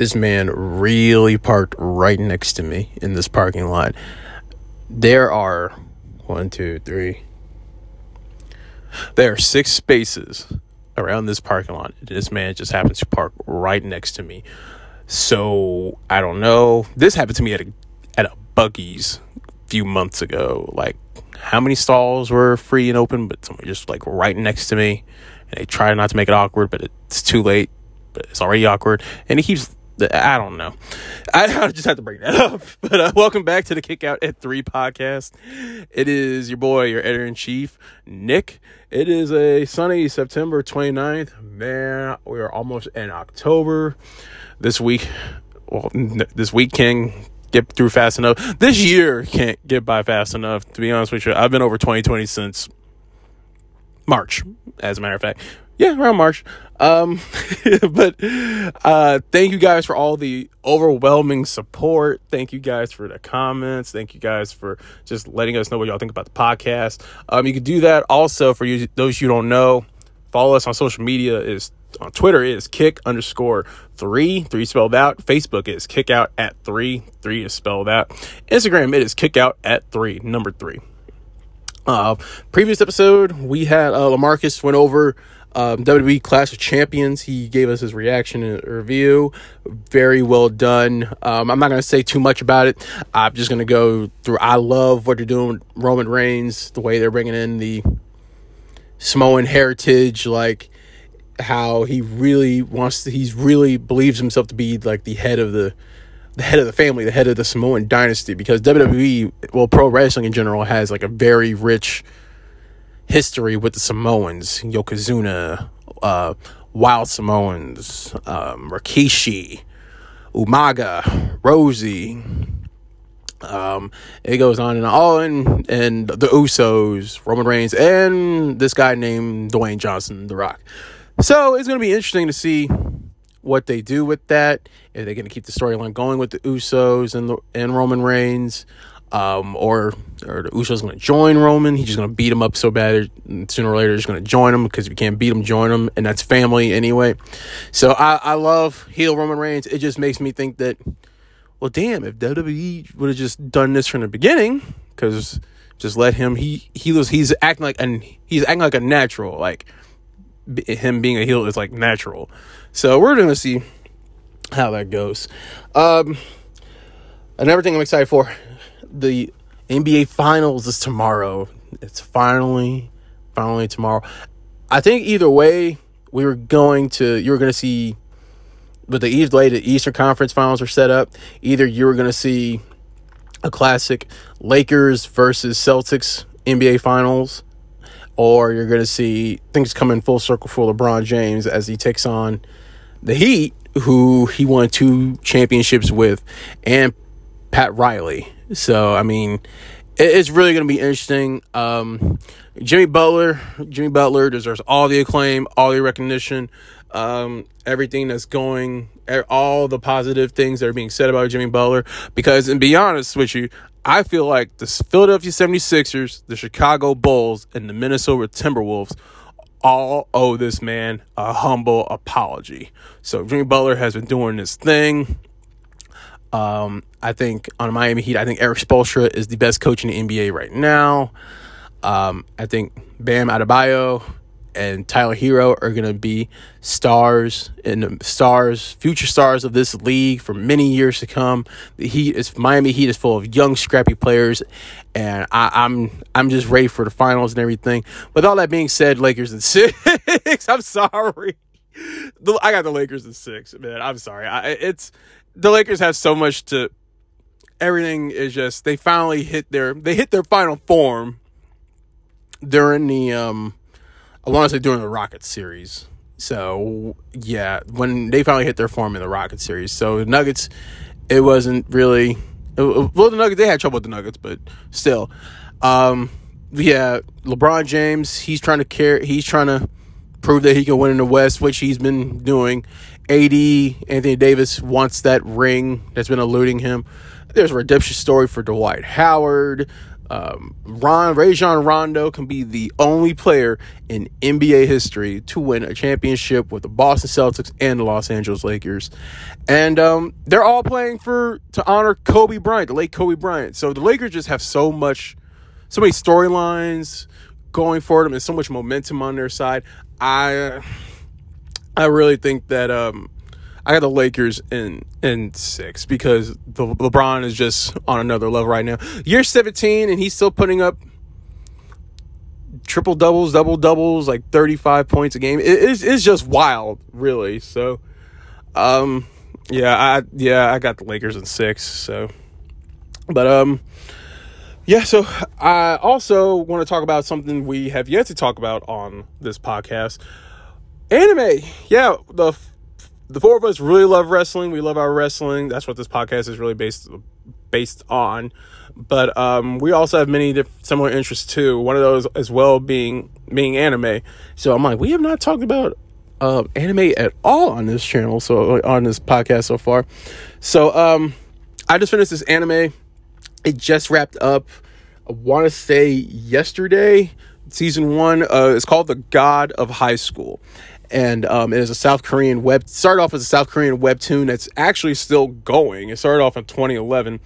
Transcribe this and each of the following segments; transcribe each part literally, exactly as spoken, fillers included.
This man really parked right next to me in this parking lot. There are one, two, three. There are six spaces around this parking lot. This man just happens to park right next to me. So I don't know. This happened to me at a at a Buc-ee's a few months ago. Like, how many stalls were free and open, but somebody just like right next to me, and they try not to make it awkward, but it's too late. But it's already awkward, and he keeps. I don't know. I, I just have to bring that up. But uh, welcome back to the Kickout at Three podcast. It is your boy, your editor-in-chief, Nick. It is a sunny September twenty-ninth. Man, we are almost in October. This week, well, n- this week can't get through fast enough. This year can't get by fast enough, to be honest with you. I've been over twenty twenty since March, as a matter of fact. Yeah, around March. Um, but uh, thank you guys for all the overwhelming support. Thank you guys for the comments. Thank you guys for just letting us know what y'all think about the podcast. Um, you can do that also for you, those you don't know. Follow us on social media. Is on Twitter is kick underscore three, three spelled out. Facebook is kickout at three, three is spelled out. Instagram, it is kickout at three, number three. Uh, previous episode, we had uh, LaMarcus went over Um, W W E Clash of Champions. He gave us his reaction and review. Very well done. Um, I'm not going to say too much about it. I'm just going to go through. I love what they're doing with Roman Reigns, the way they're bringing in the Samoan heritage, like how he really wants to, he's really believes himself to be like the head of the, the head of the family, the head of the Samoan dynasty, because W W E, well, pro wrestling in general, has like a very rich history with the Samoans, Yokozuna, uh, Wild Samoans, um, Rikishi, Umaga, Rosie. Um, it goes on and on. And, and the Usos, Roman Reigns, and this guy named Dwayne Johnson, The Rock. So it's going to be interesting to see what they do with that. If they're going to keep the storyline going with the Usos and, the, and Roman Reigns. Um, or, or the Usos going to join Roman. He's just going to beat him up so bad. Sooner or later, he's going to join him, because if you can't beat him, join him. And that's family anyway. So I, I love heel Roman Reigns. It just makes me think that, well, damn, if W W E would have just done this from the beginning, because just let him, he, he was, he's acting like, and he's acting like a natural, like b- him being a heel is like natural. So we're going to see how that goes. Um, another thing I'm excited for. The N B A Finals is tomorrow. It's finally, finally tomorrow. I think either way, we were going to, you were going to see, with the way the Eastern Conference Finals are set up, either you were going to see a classic Lakers versus Celtics N B A Finals, or you're going to see things coming full circle for LeBron James as he takes on the Heat, who he won two championships with, and Pat Riley. So, I mean, it's really going to be interesting. Um, Jimmy Butler, Jimmy Butler deserves all the acclaim, all the recognition, um, everything that's going, all the positive things that are being said about Jimmy Butler. Because, and be honest with you, I feel like the Philadelphia seventy-sixers, the Chicago Bulls, and the Minnesota Timberwolves all owe this man a humble apology. So, Jimmy Butler has been doing this thing. Um, I think on Miami Heat, I think Eric Spoelstra is the best coach in the N B A right now. Um, I think Bam Adebayo and Tyler Hero are going to be stars and stars, future stars of this league for many years to come. The Heat is Miami Heat is full of young, scrappy players, and I, I'm I'm just ready for the finals and everything. With all that being said, Lakers in six. I'm sorry, the, I got the Lakers in six. Man, I'm sorry. I, it's. The Lakers have so much to everything is just they finally hit their they hit their final form during the um I want to say during the Rockets series. So yeah, when they finally hit their form in the Rockets series. So the Nuggets, it wasn't really it, well the Nuggets they had trouble with the Nuggets, but still. Um yeah, LeBron James, he's trying to care he's trying to prove that he can win in the West, which he's been doing. A D, Anthony Davis, wants that ring that's been eluding him. There's a redemption story for Dwight Howard. Um, Ron, Rajon Rondo can be the only player in N B A history to win a championship with the Boston Celtics and the Los Angeles Lakers. And um, they're all playing for to honor Kobe Bryant, the late Kobe Bryant. So the Lakers just have so much, so many storylines going for them and so much momentum on their side. I I really think that um, I got the Lakers in in six because the LeBron is just on another level right now. Year seventeen, and he's still putting up triple doubles, double doubles, like thirty-five points a game. It, it's, it's just wild, really. So, um, yeah, I yeah I got the Lakers in six. So, but um, yeah. So I also want to talk about something we have yet to talk about on this podcast: anime. Yeah, the. The four of us really love wrestling. We love our wrestling. That's what this podcast is really based based on. But um, we also have many diff- similar interests too. One of those as well being being anime. So I'm like, we have not talked about uh, anime at all on this channel. So on this podcast so far. So um, I just finished this anime. It just wrapped up. I want to say yesterday, season one. Uh, it's called The God of High School. And um, it is a South Korean web. Started off as a South Korean webtoon that's actually still going. It started off in twenty eleven,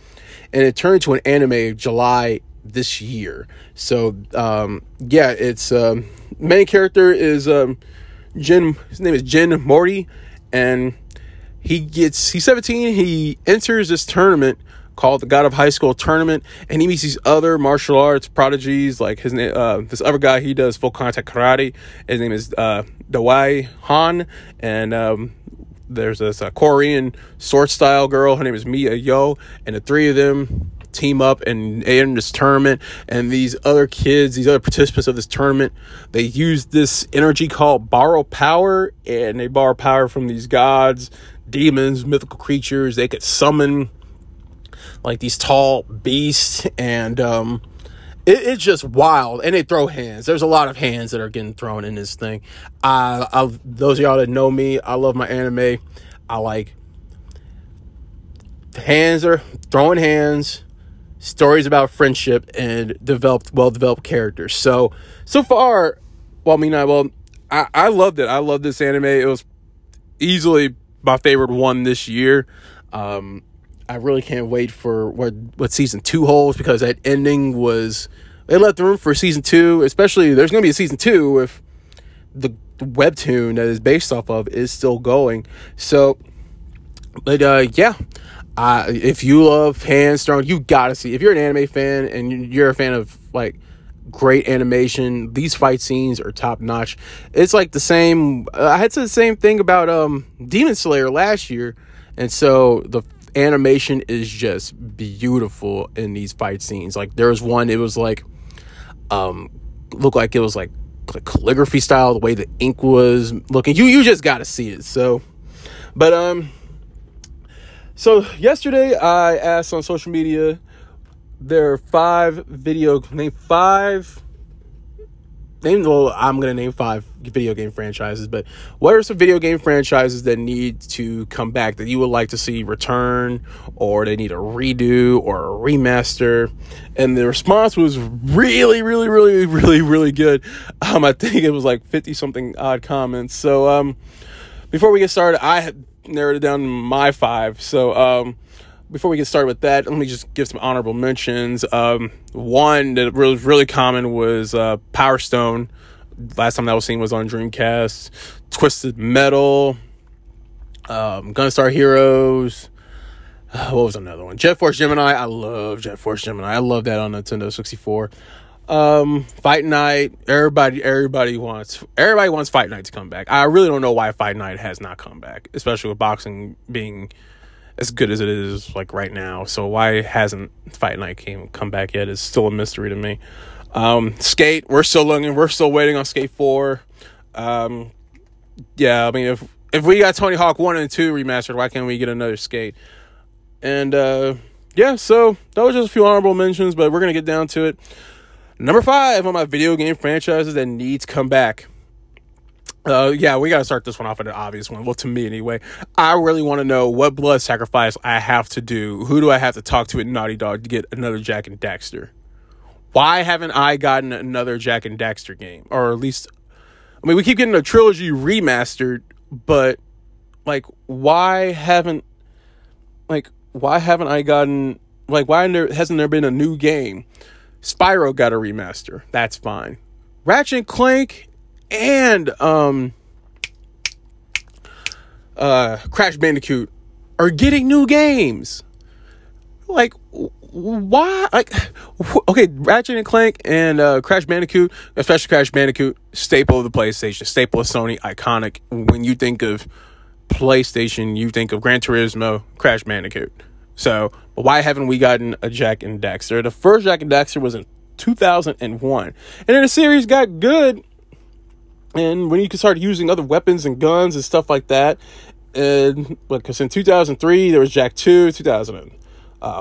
and it turned to an anime July this year. So um, yeah, it's um, main character is um, Jin. His name is Jin Mori, and he gets he's seventeen. He enters this tournament called the God of High School tournament, and he meets these other martial arts prodigies. Like his name, uh, this other guy, he does full contact karate. His name is uh, Dawai Han, and um, there's this uh, Korean sword style girl. Her name is Mia Yo, and the three of them team up and enter this tournament. And these other kids, these other participants of this tournament, they use this energy called borrow power, and they borrow power from these gods, demons, mythical creatures. They could summon like these tall beasts, and um, it, it's just wild. And they throw hands. There's a lot of hands that are getting thrown in this thing. I, I those of y'all that know me, I love my anime. I like hands are throwing hands, stories about friendship, and developed, well-developed characters. So, so far, well, I mean, I, well, I, I loved it. I loved this anime. It was easily my favorite one this year. Um, I really can't wait for what what season two holds, because that ending was, they left the room for season two, especially there's going to be a season two if the, the webtoon that is based off of is still going. So, but uh, yeah, uh, if you love hands thrown, you got to see, if you're an anime fan and you're a fan of like great animation, these fight scenes are top notch. It's like the same, uh, I had to the same thing about um, Demon Slayer last year. And so the animation is just beautiful in these fight scenes. Like there was one, it was like um looked like it was like, like calligraphy style, the way the ink was looking. You you just gotta see it. So but um so yesterday I asked on social media, there are five video name five name well I'm gonna name five video game franchises, but what are some video game franchises that need to come back that you would like to see return, or they need a redo or a remaster? And the response was really really really really really good. um I think it was like fifty something odd comments. So um before we get started, I had narrowed it down to my five. So um before we get started with that, let me just give some honorable mentions. Um, one that was really common was uh, Power Stone. Last time that was seen was on Dreamcast. Twisted Metal. Um, Gunstar Heroes. Uh, what was another one? Jet Force Gemini. I love Jet Force Gemini. I love that on Nintendo sixty-four. Um, Fight Night. Everybody, everybody wants. Everybody wants Fight Night to come back. I really don't know why Fight Night has not come back, especially with boxing being as good as it is like right now. So why hasn't Fight Night came come back yet is still a mystery to me. Um, Skate, we're still looking, we're still waiting on Skate four. Um, yeah, I mean if if we got Tony Hawk one and two remastered, why can't we get another Skate? And uh, yeah, so that was just a few honorable mentions, but we're gonna get down to it. Number five on my video game franchises that need to come back. Uh, yeah, we gotta start this one off with an obvious one. Well, to me anyway, I really want to know what blood sacrifice I have to do. Who do I have to talk to at Naughty Dog to get another Jak and Daxter? Why haven't I gotten another Jak and Daxter game? Or at least, I mean, we keep getting a trilogy remastered, but, like, why haven't, like, why haven't I gotten, like, why hasn't there been a new game? Spyro got a remaster. That's fine. Ratchet and Clank and, um, uh, Crash Bandicoot are getting new games. Like, why? Like, okay, Ratchet and Clank and uh, Crash Bandicoot, especially Crash Bandicoot, staple of the PlayStation, staple of Sony, iconic. When you think of PlayStation, you think of Gran Turismo, Crash Bandicoot. So, why haven't we gotten a Jak and Daxter? The first Jak and Daxter was in two thousand one. And then the series got good. And when you can start using other weapons and guns and stuff like that. And, because in two thousand three, there was Jak two, two thousand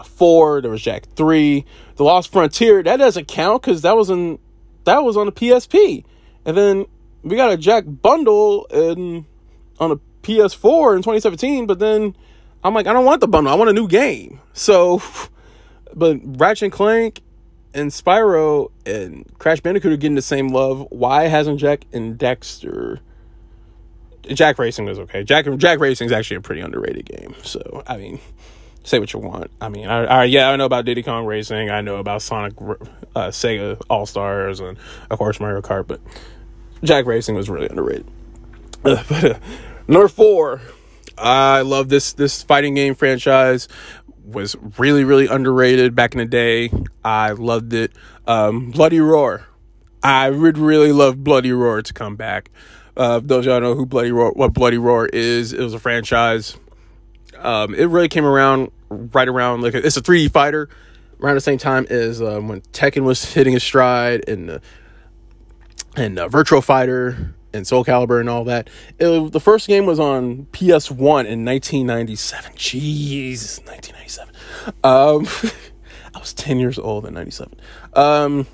four, there was Jak three. The Lost Frontier, that doesn't count because that was in that was on the P S P. And then we got a Jak bundle in, on a P S four in twenty seventeen, but then I'm like, I don't want the bundle. I want a new game. So, but Ratchet and Clank and Spyro and Crash Bandicoot are getting the same love. Why hasn't Jak and Daxter? Jak Racing was okay. Jak Jak Racing is actually a pretty underrated game. So, I mean, say what you want. I mean, I, I yeah, I know about Diddy Kong Racing. I know about Sonic, uh, Sega All-Stars, and, of course, Mario Kart. But Jak Racing was really underrated. Uh, but, uh, number four. I love this this fighting game franchise. Was really, really underrated back in the day. I loved it. Um, Bloody Roar. I would really love Bloody Roar to come back. Uh, those y'all know who Bloody Roar, what Bloody Roar is. It was a franchise. Um, it really came around right around like a, it's a three D fighter around the same time as um, when Tekken was hitting its stride and uh, and uh, Virtual Fighter. And Soul Calibur and all that. It was, the first game was on P S one in nineteen ninety-seven. Jesus, nineteen ninety-seven. Um, I was ten years old in ninety-seven. Um,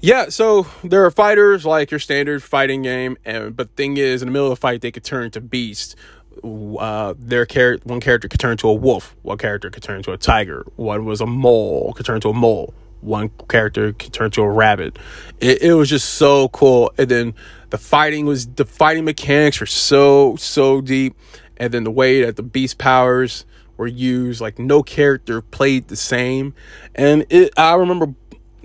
yeah, so there are fighters like your standard fighting game, and but thing is, in the middle of the fight, they could turn to beasts. Uh, their char- one character could turn to a wolf. One character could turn to a tiger. One was a mole. Could turn to a mole. One character could turn to a rabbit. It, it was just so cool. And then the fighting was the fighting mechanics were so so deep. And then the way that the beast powers were used, like no character played the same. And it, I remember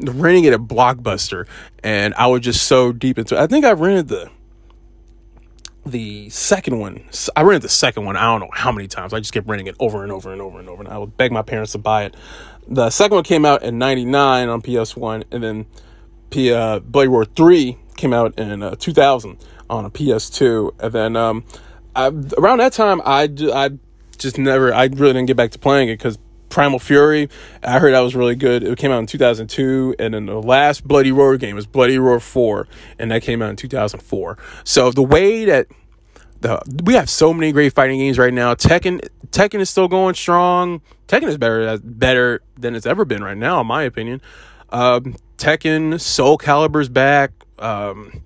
renting it at Blockbuster, and I was just so deep into it. I think I rented the the second one. I rented the second one. I don't know how many times. I just kept renting it over and over and over and over. And I would beg my parents to buy it. The second one came out in ninety-nine on P S one, and then P- uh, Bloody Roar three came out in uh, two thousand on a P S two. And then um, I, around that time, I, I just never, I really didn't get back to playing it because Primal Fury, I heard that was really good. It came out in two thousand two, and then the last Bloody Roar game was Bloody Roar four, and that came out in two thousand four. So the way that the, we have so many great fighting games right now. Tekken, Tekken is still going strong. Tekken is better better than it's ever been right now, in my opinion. Um, Tekken, Soul Calibur's back. Um,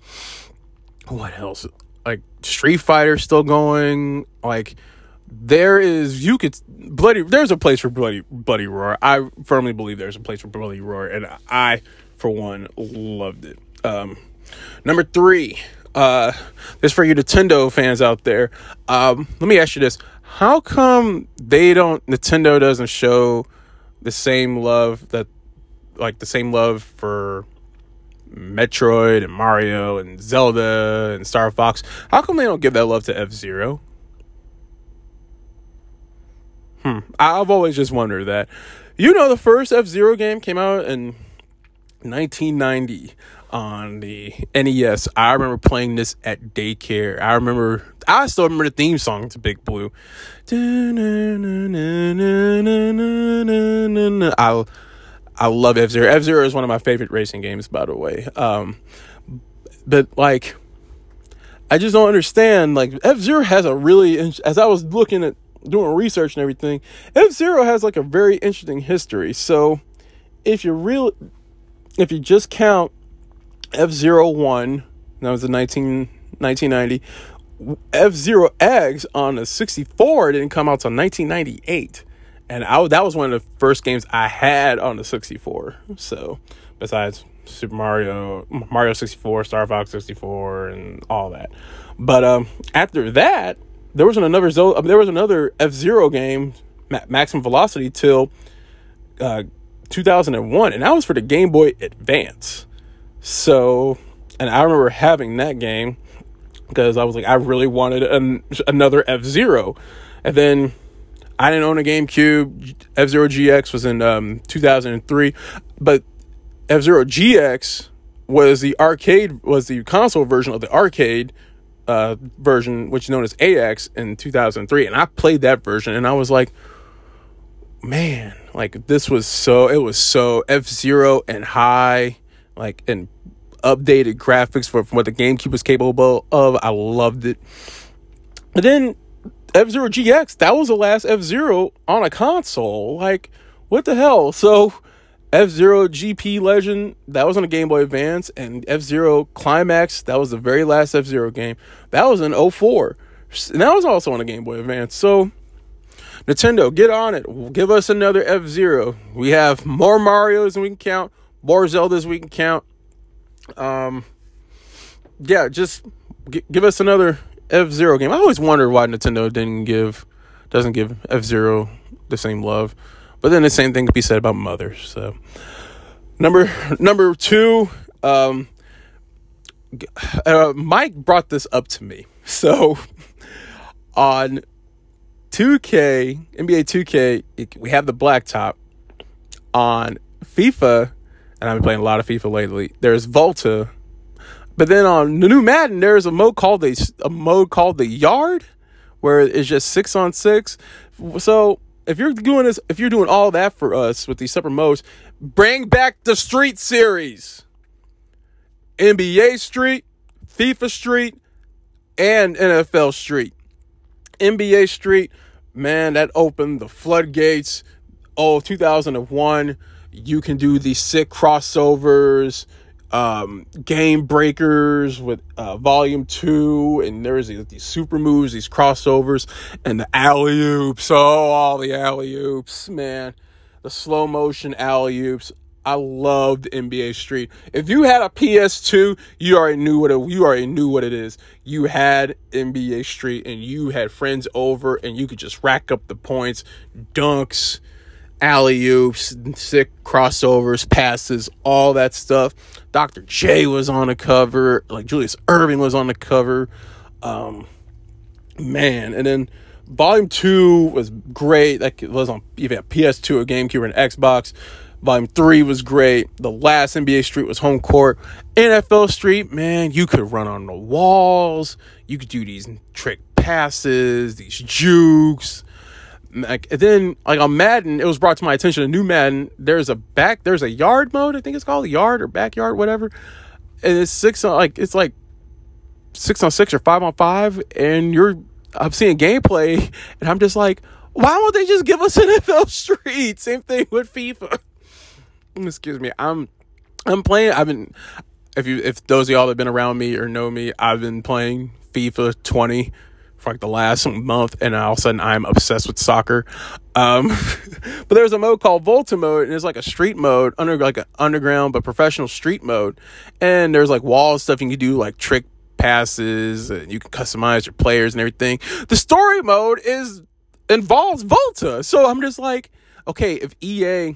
what else? Like Street Fighter's still going. Like there is, you could bloody. There's a place for bloody bloody roar. I firmly believe there's a place for Bloody Roar, and I, for one, loved it. Um, number three. Uh, this for you Nintendo fans out there. Um, let me ask you this: how come they don't? Nintendo doesn't show the same love that, like, the same love for Metroid and Mario and Zelda and Star Fox? How come they don't give that love to F-Zero? Hmm. I've always just wondered that. You know, the first F-Zero game came out in nineteen ninety. On the N E S, I remember playing this at daycare. I remember, I still remember the theme song to Big Blue. I, I love F-Zero. F-Zero is one of my favorite racing games, by the way. Um, but like, I just don't understand. Like F-Zero has a really, as I was looking at doing research and everything, F-Zero has like a very interesting history. So if you real, if you just count F zero one, that was the nineteen, nineteen ninety. F zero X on the sixty-four didn't come out till nineteen ninety-eight. And I, that was one of the first games I had on the sixty-four. So besides Super Mario, Mario sixty-four, Star Fox sixty-four, and all that. But um, after that, there was another there was another F-Zero game, Maximum Velocity, till uh, two thousand one, and that was for the Game Boy Advance. So, and I remember having that game because I was like, I really wanted an, another F-Zero. And then I didn't own a GameCube. F-Zero G X was in um, two thousand three, but F-Zero G X was the arcade, was the console version of the arcade uh, version, which is known as A X, in two thousand three. And I played that version, and I was like, man, like this was so, it was so F-Zero and high, like, and updated graphics for, for what the GameCube was capable of. I loved it. But then F-Zero G X, that was the last F-Zero on a console. Like, what the hell? So F-Zero G P Legend, that was on a Game Boy Advance, and F-Zero Climax, that was the very last F-Zero game. That was in oh four, and that was also on a Game Boy Advance. So Nintendo, get on it. Give us another F-Zero. We have more Marios than we can count, more Zeldas we can count. Um, yeah, just g- give us another F-Zero game. I always wondered why Nintendo didn't give, doesn't give F-Zero the same love. But then the same thing could be said about Mother. So number number two, um, uh, Mike brought this up to me. So on two K, N B A two K, it, we have the blacktop. On FIFA, and I've been playing a lot of FIFA lately, there's Volta. But then on the new Madden, there's a mode called a, a mode called the Yard, where it's just six on six. So if you're doing this, if you're doing all that for us with these separate modes, bring back the Street Series, N B A Street, FIFA Street, and N F L Street. N B A Street, man, that opened the floodgates. Oh, two thousand one, you can do these sick crossovers, um, game breakers with uh, Volume Two, and there's these, these super moves, these crossovers, and the alley oops. Oh, all the alley oops, man! The slow motion alley oops. I loved N B A Street. If you had a P S two, you already knew what it, you already knew what it is. You had N B A Street, and you had friends over, and you could just rack up the points, dunks, alley-oops, sick crossovers, passes, all that stuff. Doctor J was on the cover. Like, Julius Erving was on the cover. Um, man, and then Volume two was great. Like, it was on even a P S two, a GameCube, and an Xbox. Volume three was great. The last N B A Street was home court. N F L Street, man, you could run on the walls. You could do these trick passes, these jukes. Like, and then, like, on Madden, it was brought to my attention, a new Madden, there's a back, there's a yard mode, I think it's called, yard or backyard, whatever, and it's six on, like, it's like six on six or five on five, and you're, I'm seeing gameplay, and I'm just like, why won't they just give us N F L Street? Same thing with FIFA. Excuse me, I'm, I'm playing, I've been, if you, if those of y'all that have been around me or know me, I've been playing FIFA twenty for like the last month, and all of a sudden I'm obsessed with soccer. Um, but there's a mode called Volta mode, and it's like a street mode, under like an underground but professional street mode. And there's like walls stuff, and you can do like trick passes, and you can customize your players and everything. The story mode is involves Volta, so I'm just like, okay, if E A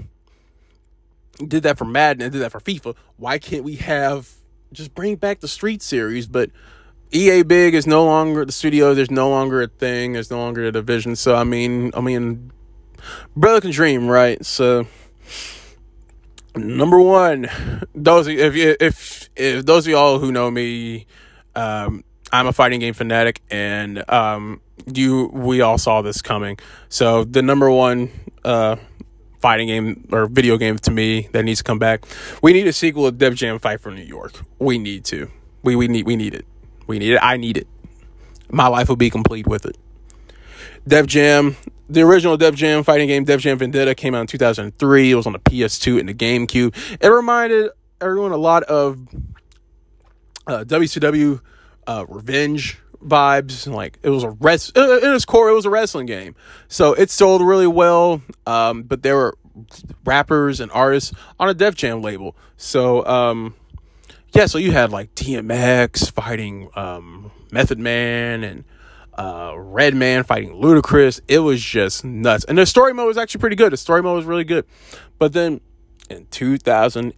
did that for Madden and did that for FIFA, why can't we have just bring back the Street Series? But E A Big is no longer the studio. There's no longer a thing. There's no longer a division. So, I mean, I mean, brother can dream, right? So, number one, those if if if those of y'all who know me, um, I'm a fighting game fanatic, and um, you we all saw this coming. So, the number one uh, fighting game or video game to me that needs to come back, we need a sequel to Def Jam Fight for New York. We need to. We we need we need it. We need it. I need it. My life will be complete with it. Def Jam, the original Def Jam fighting game, Def Jam Vendetta, came out in two thousand three. It was on the P S two and the GameCube. It reminded everyone a lot of uh, W C W uh, Revenge vibes. Like, it was a res- in its core, it was a wrestling game. So it sold really well. Um, but there were rappers and artists on a Def Jam label. So, um, yeah, so you had like D M X fighting um, Method Man and uh, Redman fighting Ludacris. It was just nuts. And the story mode was actually pretty good. The story mode was really good. But then in two thousand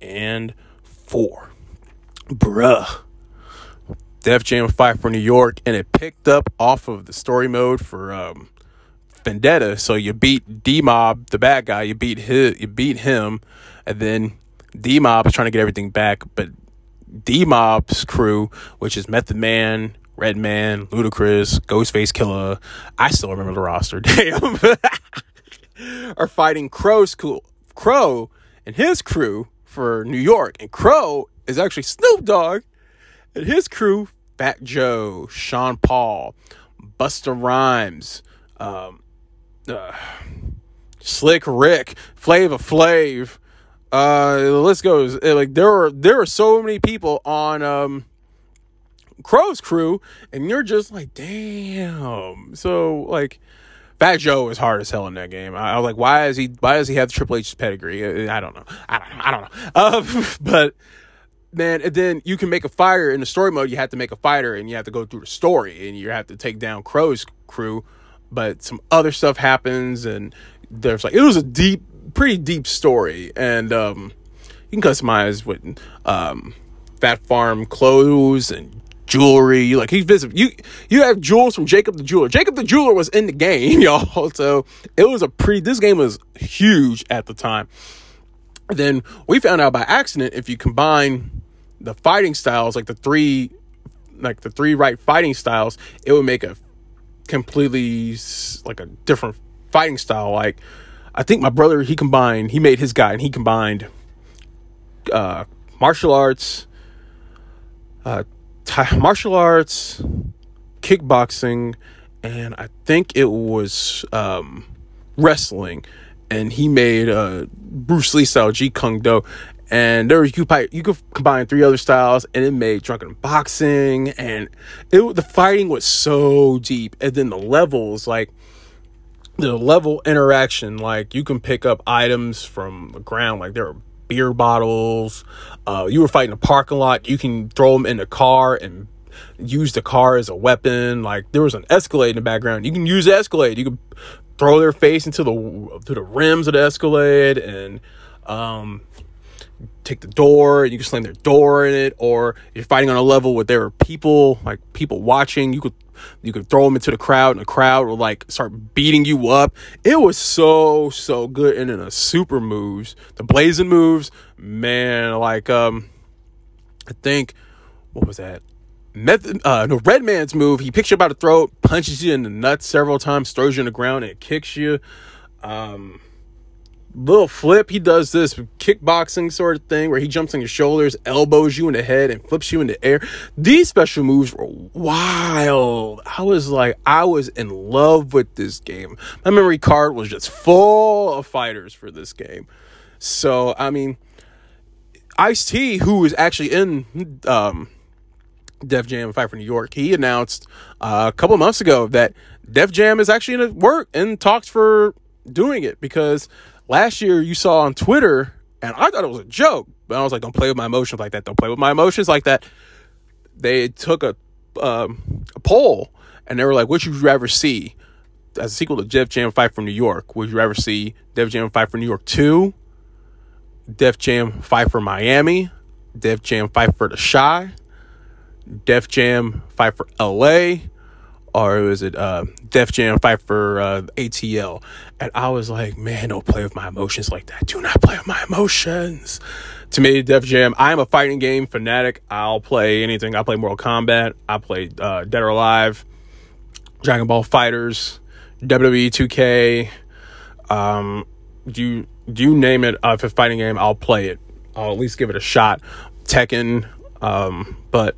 four, bruh, Def Jam Fight for New York, and it picked up off of the story mode for um, Vendetta. So you beat D-Mob, the bad guy. You beat his, you beat him, and then D-Mob is trying to get everything back, but D-Mob's crew, which is Method Man, Redman, Ludacris, Ghostface Killah, I still remember the roster, damn, are fighting Crow's cool Crow and his crew for New York. And Crow is actually Snoop Dogg and his crew, Fat Joe, Sean Paul, Busta Rhymes, um, uh, Slick Rick, Flava Flav. Uh, the list goes. It, like there were there were so many people on um, Crow's crew, and you're just like, damn. So like, Fat Joe is hard as hell in that game. I, I was like, why is he? Why does he have Triple H's pedigree? I don't know. I don't know. I don't know. Uh, but man, and then you can make a fire in the story mode. You have to make a fighter, and you have to go through the story, and you have to take down Crow's crew. But some other stuff happens, and there's like it was a deep. pretty deep story, and um you can customize with um Fat Farm clothes and jewelry. Like he's visible, you you have jewels from Jacob the Jeweler. Jacob the Jeweler was in the game, y'all. So it was a pretty this game was huge at the time. Then we found out by accident, if you combine the fighting styles, like the three like the three right fighting styles, it would make a completely like a different fighting style. Like I think my brother, he combined, he made his guy, and he combined uh, martial arts, uh, t- martial arts, kickboxing, and I think it was um, wrestling. And he made uh, Bruce Lee style Jeet Kune Do. And there was, you could, you could combine three other styles, and it made drunken boxing. And it the fighting was so deep. And then the levels, like, the level interaction, like you can pick up items from the ground, like there are beer bottles. Uh, you were fighting a parking lot, you can throw them in the car and use the car as a weapon. Like there was an Escalade in the background, you can use the Escalade, you can throw their face into the to the rims of the Escalade and um, take the door, and you can slam their door in it. Or if you're fighting on a level where there are people, like people watching, you could. You could throw them into the crowd, and the crowd will like start beating you up. It was so so good. And then the super moves, the blazing moves, man. Like um, I think what was that? Method, uh, no, Redman's move. He picks you about the throat, punches you in the nuts several times, throws you in the ground, and kicks you. Um, little flip. He does this kickboxing sort of thing where he jumps on your shoulders, elbows you in the head, and flips you in the air. These special moves were wild. I was like, I was in love with this game. My memory card was just full of fighters for this game. So, I mean, Ice-T, who was actually in um, Def Jam Fight for New York, he announced uh, a couple months ago that Def Jam is actually in a work and talks for doing it, because last year, you saw on Twitter, and I thought it was a joke, but I was like, don't play with my emotions like that. Don't play with my emotions like that. They took a, um, a poll, and they were like, would you rather see, as a sequel to Def Jam Fight for New York, would you rather see Def Jam Fight for New York two, Def Jam Fight for Miami, Def Jam Fight for the Chi, Def Jam Fight for L A, or was it uh, Def Jam Fight for uh, A T L? And I was like, man, don't play with my emotions like that. Do not play with my emotions. To me, Def Jam, I'm a fighting game fanatic. I'll play anything. I play Mortal Kombat. I play uh, Dead or Alive, Dragon Ball Fighters, W W E two K. Um, you, you name it. Uh, if it's a fighting game, I'll play it. I'll at least give it a shot. Tekken. Um, but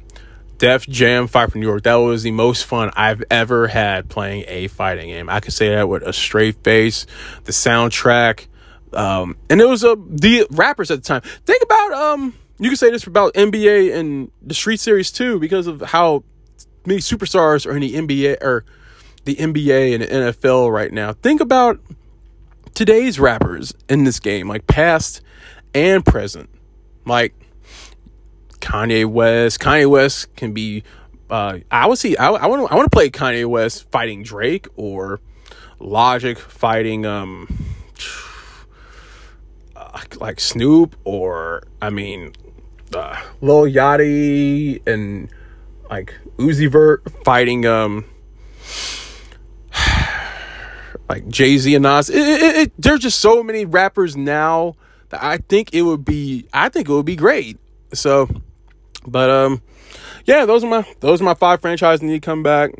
Def Jam Fight for New York, that was the most fun I've ever had playing a fighting game. I can say that with a straight face. The soundtrack, um, and it was uh, the rappers at the time. Think about um, you can say this about N B A and the Street Series too, because of how many superstars are in the N B A or the N B A and the N F L right now. Think about today's rappers in this game, like past and present. Like Kanye West. Kanye West can be. Uh, I would see. I want. I want to play Kanye West fighting Drake or Logic fighting um like Snoop or I mean uh, Lil Yachty and like Uzi Vert fighting um. like Jay-Z and Nas. It, it, it, there's just so many rappers now that I think it would be, I think it would be great. So, but, um, yeah, those are my, those are my five franchises that need to come back.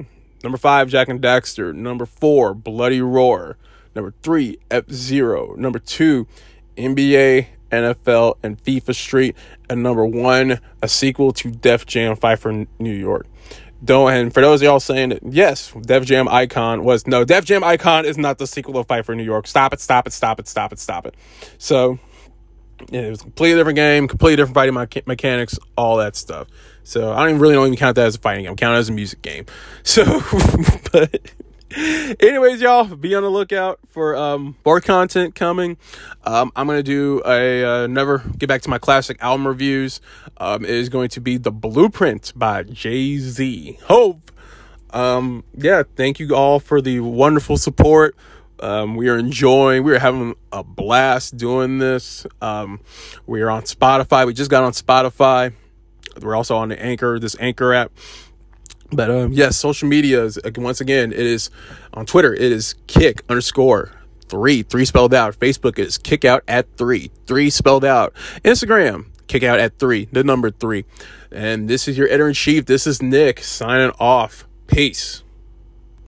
Number five, Jak and Daxter. Number four, Bloody Roar. Number three, F-Zero. Number two, N B A, N F L, and FIFA Street. And number one, a sequel to Def Jam Fight for New York. Don't, and for those of y'all saying that, yes, Def Jam Icon was, no, Def Jam Icon is not the sequel to Fight for New York. Stop it, stop it, stop it, stop it, stop it. So, yeah, it was a completely different game, completely different fighting me- mechanics, all that stuff. So, I don't even really don't even count that as a fighting game. I count it as a music game. So, but, anyways, y'all, be on the lookout for um, more content coming. Um, I'm going to do a, uh, another, get back to my classic album reviews. Um, it is going to be The Blueprint by Jay-Z. Hope. Um, yeah, thank you all for the wonderful support. Um, we are enjoying, we are having a blast doing this. Um, we are on Spotify. We just got on Spotify. We're also on the Anchor, this Anchor app. But um, yes, yeah, social media is, once again, it is on Twitter. It is kick underscore three, three spelled out. Facebook is kickout at three, three spelled out. Instagram, kickout at three, the number three. And this is your editor in chief. This is Nick signing off. Peace.